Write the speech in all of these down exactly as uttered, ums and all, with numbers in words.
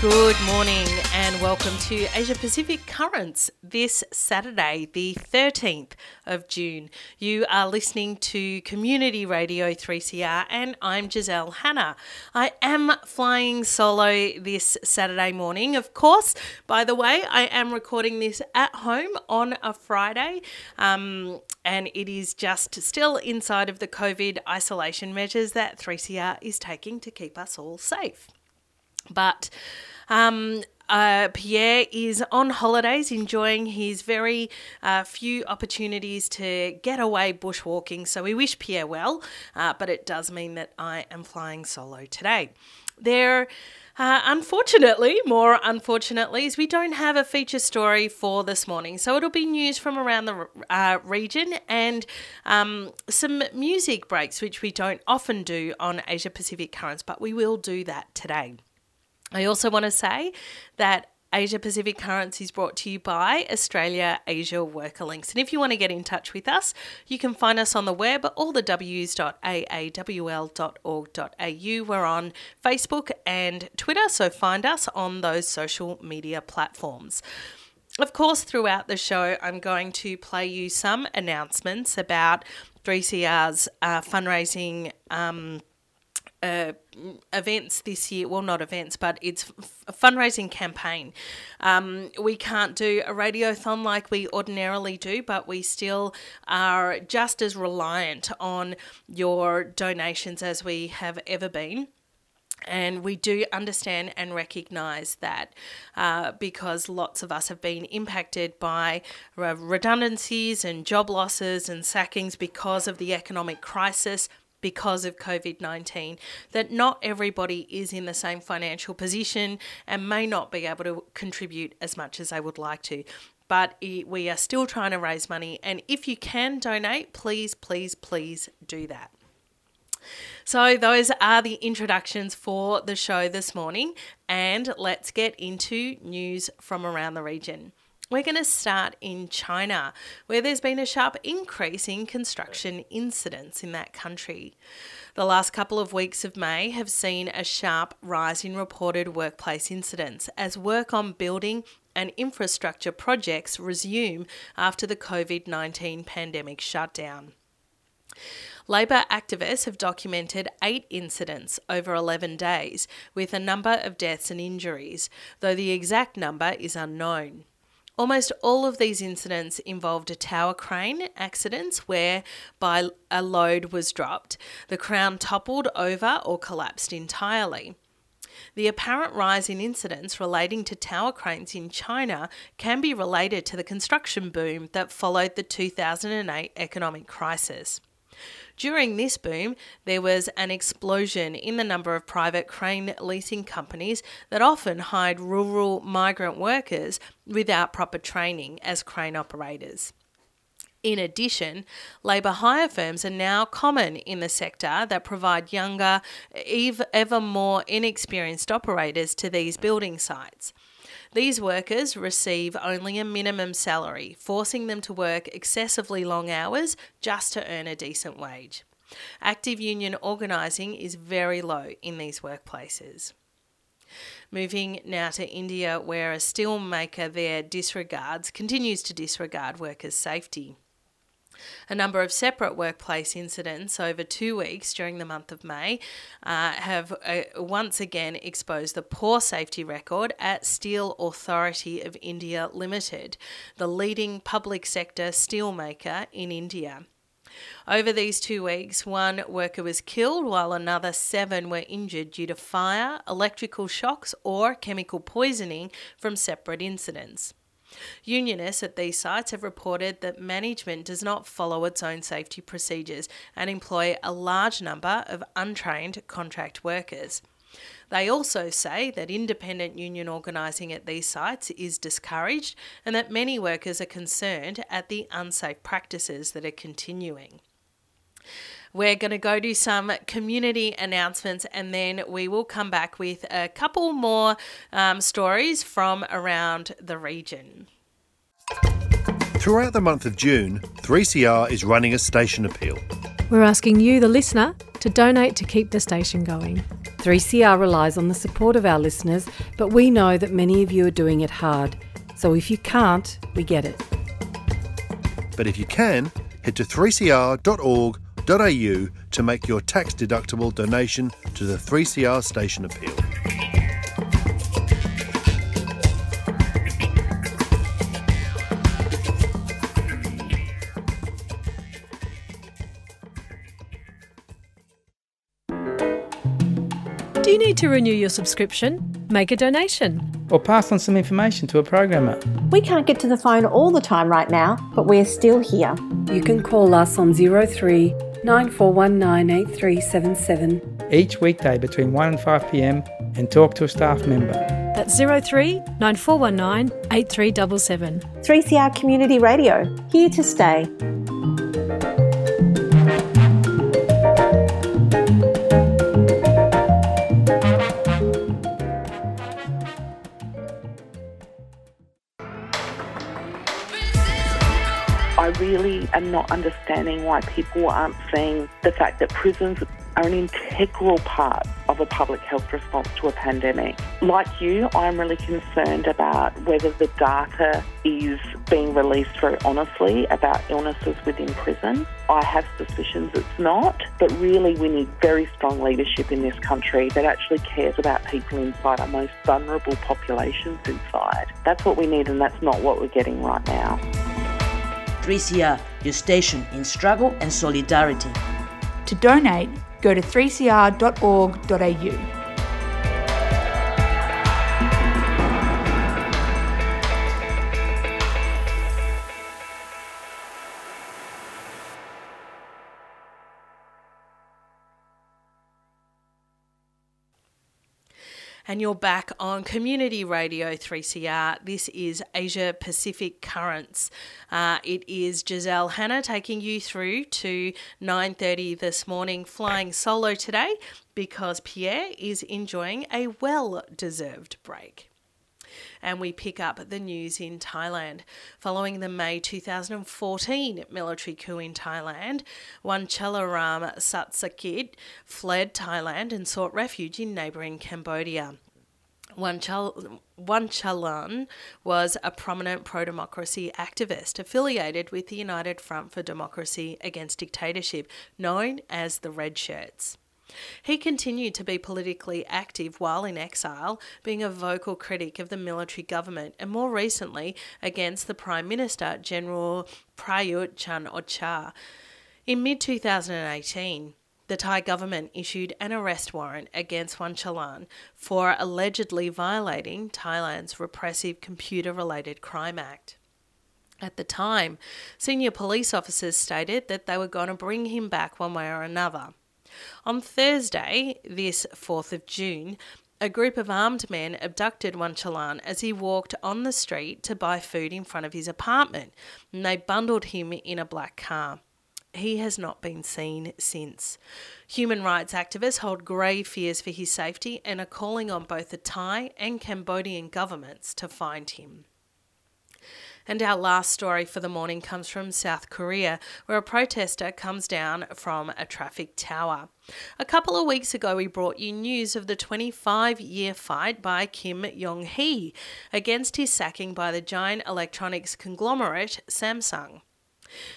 Good morning and welcome to Asia Pacific Currents this Saturday, the thirteenth of June. You are listening to Community Radio three C R and I'm Giselle Hannah. I am flying solo this Saturday morning. Of course, by the way, I am recording this at home on a Friday. Um, And it is just still inside of the COVID isolation measures that three C R is taking to keep us all safe. But um, uh, Pierre is on holidays enjoying his very uh, few opportunities to get away bushwalking. So we wish Pierre well, uh, but it does mean that I am flying solo today. There Uh, unfortunately, more unfortunately, is we don't have a feature story for this morning. So it'll be news from around the uh, region and um, some music breaks, which we don't often do on Asia Pacific Currents, but we will do that today. I also want to say that Asia Pacific Currents is brought to you by Australia-Asia Worker Links. And if you want to get in touch with us, you can find us on the web, all the w s dot a a w l dot org dot a u. We're on Facebook and Twitter, so find us on those social media platforms. Of course, throughout the show, I'm going to play you some announcements about three C R's uh, fundraising um Uh, events this year, well not events but it's a fundraising campaign. Um, we can't do a radiothon like we ordinarily do, but we still are just as reliant on your donations as we have ever been. And we do understand and recognise that uh, because lots of us have been impacted by redundancies and job losses and sackings because of the economic crisis, because of COVID nineteen, that not everybody is in the same financial position and may not be able to contribute as much as they would like to. But we are still trying to raise money, and if you can donate, please, please, please do that. So those are the introductions for the show this morning, and let's get into news from around the region. We're going to start in China, where there's been a sharp increase in construction incidents in that country. The last couple of weeks of May have seen a sharp rise in reported workplace incidents as work on building and infrastructure projects resume after the COVID nineteen pandemic shutdown. Labour activists have documented eight incidents over eleven days, with a number of deaths and injuries, though the exact number is unknown. Almost all of these incidents involved a tower crane accidents whereby a load was dropped, the crown toppled over or collapsed entirely. The apparent rise in incidents relating to tower cranes in China can be related to the construction boom that followed the two thousand eight economic crisis. During this boom, there was an explosion in the number of private crane leasing companies that often hired rural migrant workers without proper training as crane operators. In addition, labour hire firms are now common in the sector that provide younger, ever more inexperienced operators to these building sites. These workers receive only a minimum salary, forcing them to work excessively long hours just to earn a decent wage. Active union organising is very low in these workplaces. Moving now to India, where a steelmaker there disregards, continues to disregard workers' safety. A number of separate workplace incidents over two weeks during the month of May uh, have uh, once again exposed the poor safety record at Steel Authority of India Limited, the leading public sector steelmaker in India. Over these two weeks, one worker was killed while another seven were injured due to fire, electrical shocks or chemical poisoning from separate incidents. Unionists at these sites have reported that management does not follow its own safety procedures and employ a large number of untrained contract workers. They also say that independent union organising at these sites is discouraged and that many workers are concerned at the unsafe practices that are continuing. We're going to go do some community announcements and then we will come back with a couple more um, stories from around the region. Throughout the month of June, three C R is running a station appeal. We're asking you, the listener, to donate to keep the station going. three C R relies on the support of our listeners, but we know that many of you are doing it hard. So if you can't, we get it. But if you can, head to three c r dot org dot a u to make your tax-deductible donation to the three C R Station Appeal. Do you need to renew your subscription? Make a donation. Or pass on some information to a programmer. We can't get to the phone all the time right now, but we're still here. You can call us on zero three nine four one nine eight three seven seven each weekday between one and five p m and talk to a staff member. That's zero three nine four one nine eight three seven seven. three C R Community Radio, here to stay. Really am not understanding why people aren't seeing the fact that prisons are an integral part of a public health response to a pandemic. Like you, I'm really concerned about whether the data is being released very honestly about illnesses within prison. I have suspicions it's not, but really we need very strong leadership in this country that actually cares about people inside, our most vulnerable populations inside. That's what we need, and that's not what we're getting right now. three C R, your station in struggle and solidarity. To donate, go to three c r dot org dot a u. And you're back on Community Radio three C R. This is Asia Pacific Currents. Uh, it is Giselle Hannah taking you through to nine thirty this morning, flying solo today because Pierre is enjoying a well-deserved break. And we pick up the news in Thailand. Following the May two thousand fourteen military coup in Thailand, Wanchalearm Satsaksit fled Thailand and sought refuge in neighbouring Cambodia. Wanchal- Wanchalearm was a prominent pro-democracy activist affiliated with the United Front for Democracy Against Dictatorship, known as the Red Shirts. He continued to be politically active while in exile, being a vocal critic of the military government and more recently against the Prime Minister, General Prayut Chan-o-Cha. In mid twenty eighteen, the Thai government issued an arrest warrant against Wanchalearm for allegedly violating Thailand's repressive Computer-Related Crime Act. At the time, senior police officers stated that they were going to bring him back one way or another. On Thursday, this fourth of June, a group of armed men abducted Wanchalearm as he walked on the street to buy food in front of his apartment, and they bundled him in a black car. He has not been seen since. Human rights activists hold grave fears for his safety and are calling on both the Thai and Cambodian governments to find him. And our last story for the morning comes from South Korea, where a protester comes down from a traffic tower. A couple of weeks ago, we brought you news of the twenty-five-year fight by Kim Yong-hee against his sacking by the giant electronics conglomerate Samsung.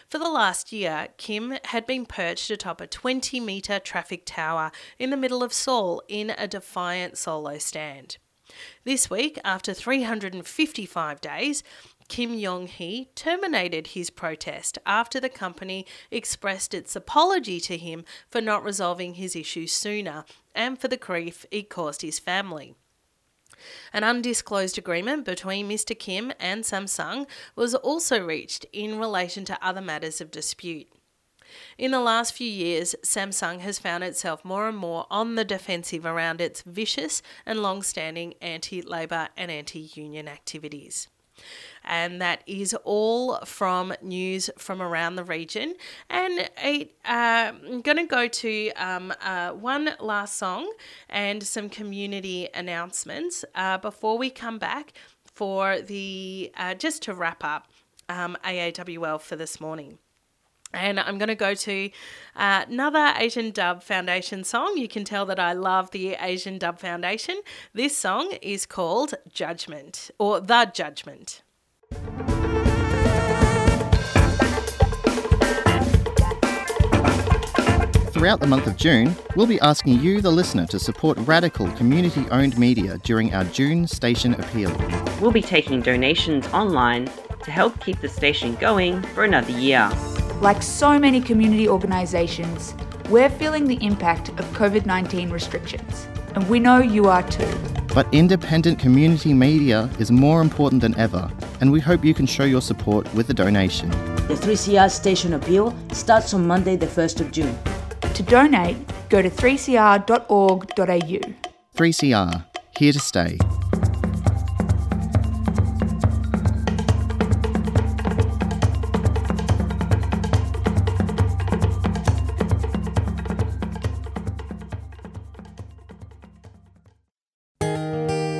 For the last year, Kim had been perched atop a twenty-metre traffic tower in the middle of Seoul in a defiant solo stand. This week, after three hundred fifty-five days, Kim Yong-hee terminated his protest after the company expressed its apology to him for not resolving his issue sooner and for the grief it caused his family. An undisclosed agreement between Mister Kim and Samsung was also reached in relation to other matters of dispute. In the last few years, Samsung has found itself more and more on the defensive around its vicious and long-standing anti-labour and anti-union activities. And that is all from news from around the region. And it, uh, I'm going to go to um, uh, one last song and some community announcements uh, before we come back for the uh, just to wrap up um, A A W L for this morning. And I'm going to go to uh, another Asian Dub Foundation song. You can tell that I love the Asian Dub Foundation. This song is called Judgment, or The Judgment. Throughout the month of June, we'll be asking you, the listener, to support radical community-owned media during our June station appeal. We'll be taking donations online to help keep the station going for another year. Like so many community organisations, we're feeling the impact of COVID nineteen restrictions, and we know you are too. But independent community media is more important than ever, and we hope you can show your support with a donation. The three C R Station Appeal starts on Monday the first of June. To donate, go to three c r dot org dot a u. three C R, here to stay.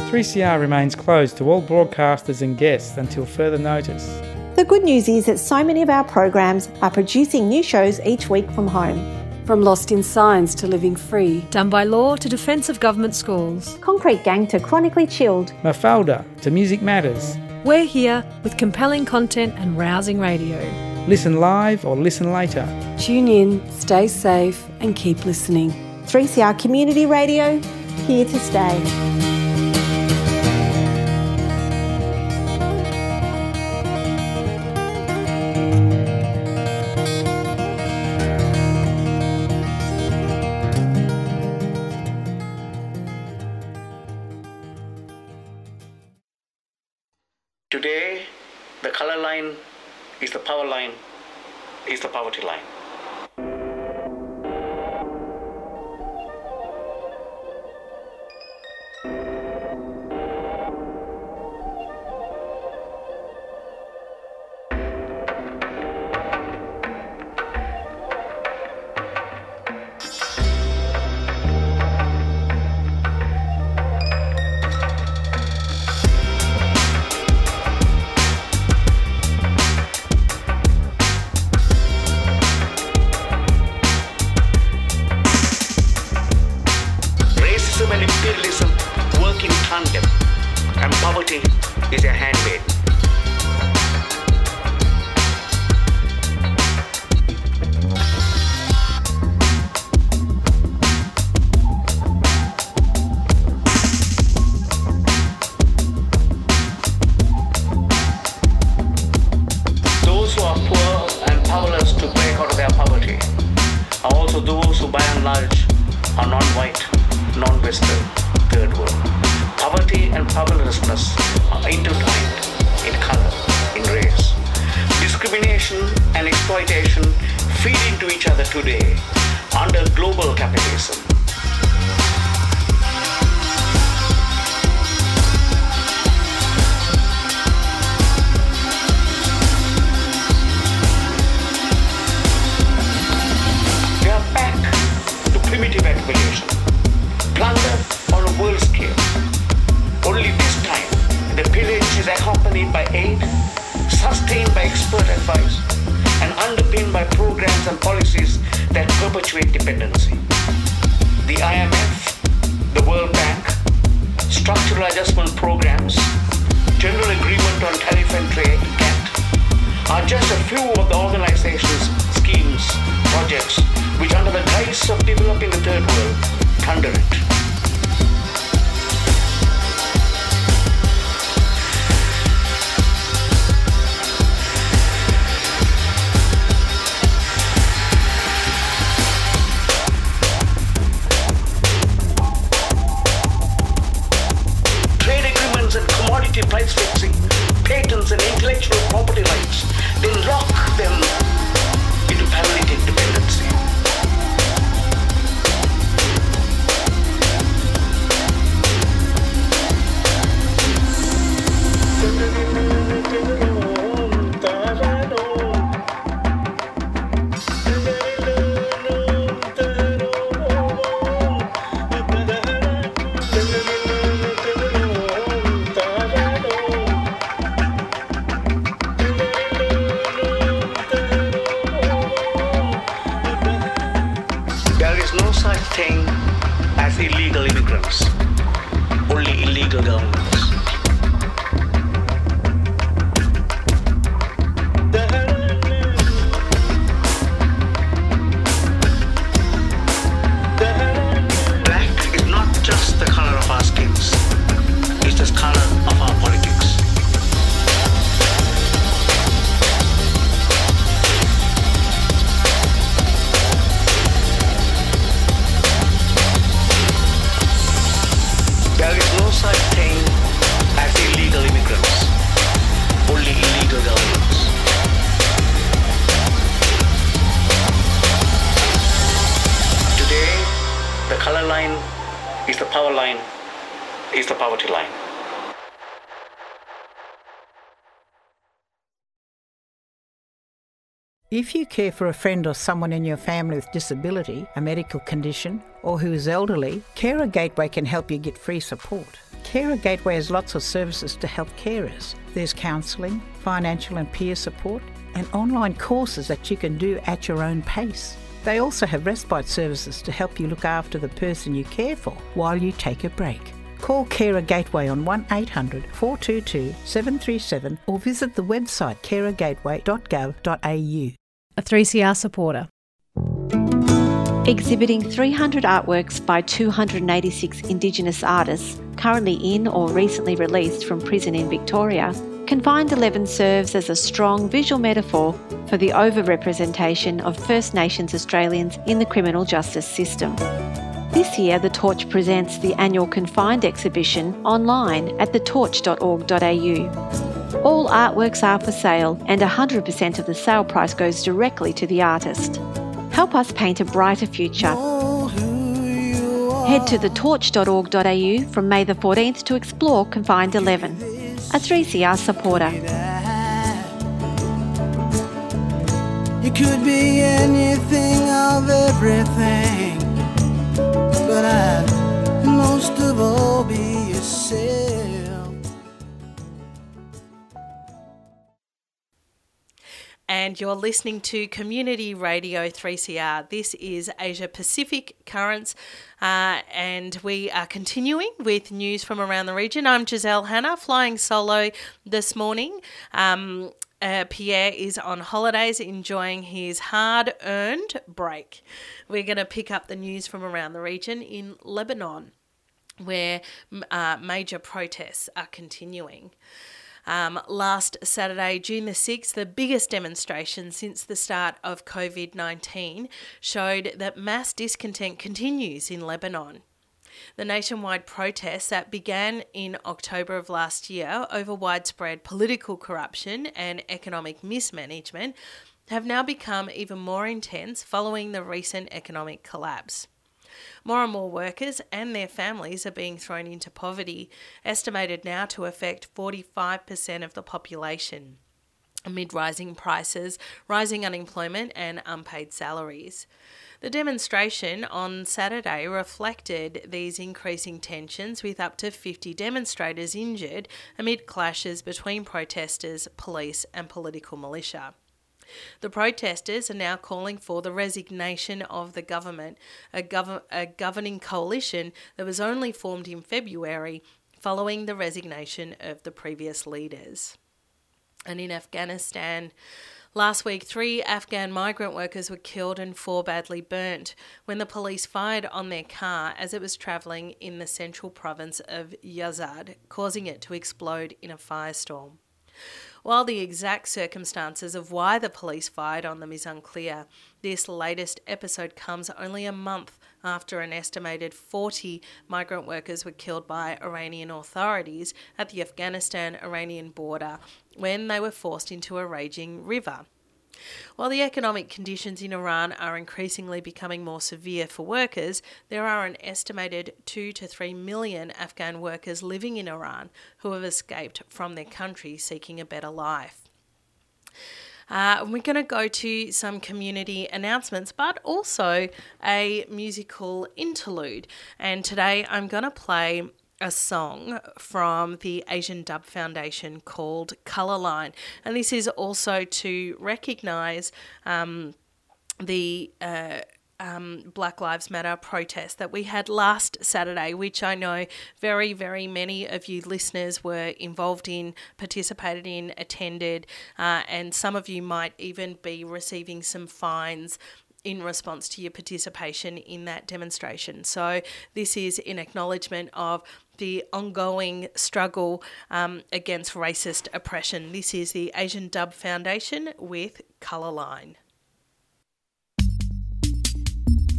three C R remains closed to all broadcasters and guests until further notice. The good news is that so many of our programs are producing new shows each week from home. From Lost in Science to Living Free, Done by Law to Defence of Government Schools, Concrete Gang to Chronically Chilled, Mafalda to Music Matters. We're here with compelling content and rousing radio. Listen live or listen later. Tune in, stay safe and keep listening. three C R Community Radio, here to stay. Today, the colour line is the power line, is the poverty line. Price fixing, patents and intellectual property rights, they lock their is the power line, is the poverty line. If you care for a friend or someone in your family with disability, a medical condition, or who is elderly, Carer Gateway can help you get free support. Carer Gateway has lots of services to help carers. There's counselling, financial and peer support, and online courses that you can do at your own pace. They also have respite services to help you look after the person you care for while you take a break. Call Carer Gateway on one eight hundred, four two two, seven three seven or visit the website carer gateway dot gov dot a u. A three C R supporter. Exhibiting three hundred artworks by two hundred eighty-six Indigenous artists currently in or recently released from prison in Victoria, Confined eleven serves as a strong visual metaphor for the overrepresentation of First Nations Australians in the criminal justice system. This year, The Torch presents the annual Confined exhibition online at the torch dot org dot a u. All artworks are for sale and one hundred percent of the sale price goes directly to the artist. Help us paint a brighter future. Head to the torch dot org dot a u from May the fourteenth to explore Confined eleven. A three C R supporter. You could be anything of everything, but I'd most of all be yourself. And you're listening to Community Radio three C R. This is Asia Pacific Currents. Uh, and we are continuing with news from around the region. I'm Giselle Hannah, flying solo this morning. Um, uh, Pierre is on holidays enjoying his hard-earned break. We're going to pick up the news from around the region in Lebanon, where uh, major protests are continuing. Um, last Saturday, June the sixth, the biggest demonstration since the start of covid nineteen showed that mass discontent continues in Lebanon. The nationwide protests that began in October of last year over widespread political corruption and economic mismanagement have now become even more intense following the recent economic collapse. More and more workers and their families are being thrown into poverty, estimated now to affect forty-five percent of the population, amid rising prices, rising unemployment and unpaid salaries. The demonstration on Saturday reflected these increasing tensions, with up to fifty demonstrators injured amid clashes between protesters, police and political militia. The protesters are now calling for the resignation of the government, a, gov- a governing coalition that was only formed in February following the resignation of the previous leaders. And in Afghanistan, last week, three Afghan migrant workers were killed and four badly burnt when the police fired on their car as it was travelling in the central province of Yazd, causing it to explode in a firestorm. While the exact circumstances of why the police fired on them is unclear, this latest episode comes only a month after an estimated forty migrant workers were killed by Iranian authorities at the Afghanistan-Iranian border when they were forced into a raging river. While the economic conditions in Iran are increasingly becoming more severe for workers, there are an estimated two to three million Afghan workers living in Iran who have escaped from their country seeking a better life. Uh, we're going to go to some community announcements, but also a musical interlude. And today I'm going to play a song from the Asian Dub Foundation called Colourline. And this is also to recognise um, the uh, um, Black Lives Matter protest that we had last Saturday, which I know very, very many of you listeners were involved in, participated in, attended, uh, and some of you might even be receiving some fines in response to your participation in that demonstration. So this is in acknowledgement of the ongoing struggle um, against racist oppression. This is the Asian Dub Foundation with Colourline.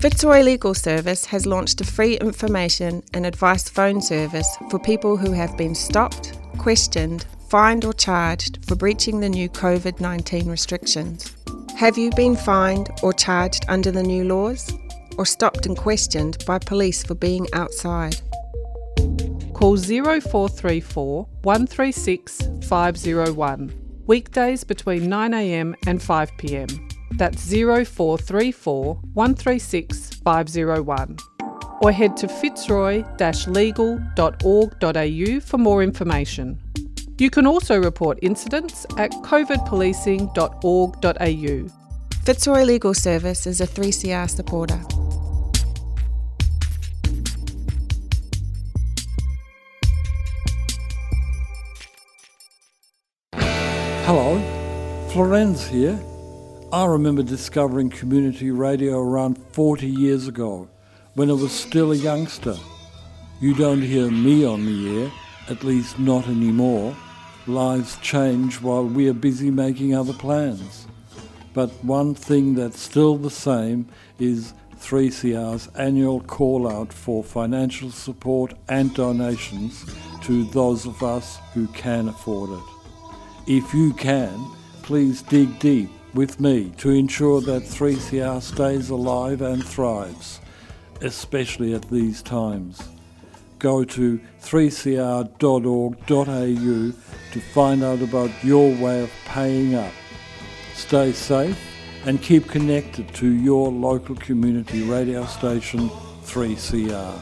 Fitzroy Legal Service has launched a free information and advice phone service for people who have been stopped, questioned, fined or charged for breaching the new covid nineteen restrictions. Have you been fined or charged under the new laws? or stopped and questioned by police for being outside. Call zero four three four, one three six, five zero one, weekdays between nine a m and five p m. That's zero four three four, one three six, five zero one. Or head to fitzroy dash legal dot org dot a u for more information. You can also report incidents at covid policing dot org dot a u. Fitzroy Legal Service is a three C R supporter. Hello, Florence here. I remember discovering community radio around forty years ago, when I was still a youngster. You don't hear me on the air, at least not anymore. Lives change while we are busy making other plans. But one thing that's still the same is three C R's annual call-out for financial support and donations to those of us who can afford it. If you can, please dig deep with me to ensure that three C R stays alive and thrives, especially at these times. Go to three c r dot org dot a u to find out about your way of paying up. Stay safe and keep connected to your local community radio station, three C R.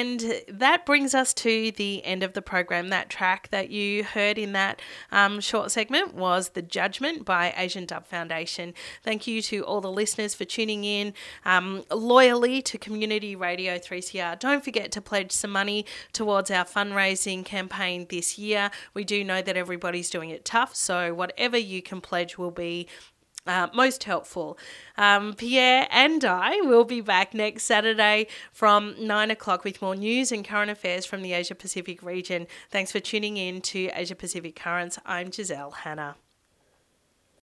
And that brings us to the end of the program. That track that you heard in that um, short segment was The Judgment by Asian Dub Foundation. Thank you to all the listeners for tuning in um, loyally to Community Radio three C R. Don't forget to pledge some money towards our fundraising campaign this year. We do know that everybody's doing it tough, so whatever you can pledge will be Uh, most helpful. Um, Pierre and I will be back next Saturday from nine o'clock with more news and current affairs from the Asia Pacific region. Thanks for tuning in to Asia Pacific Currents. I'm Giselle Hannah.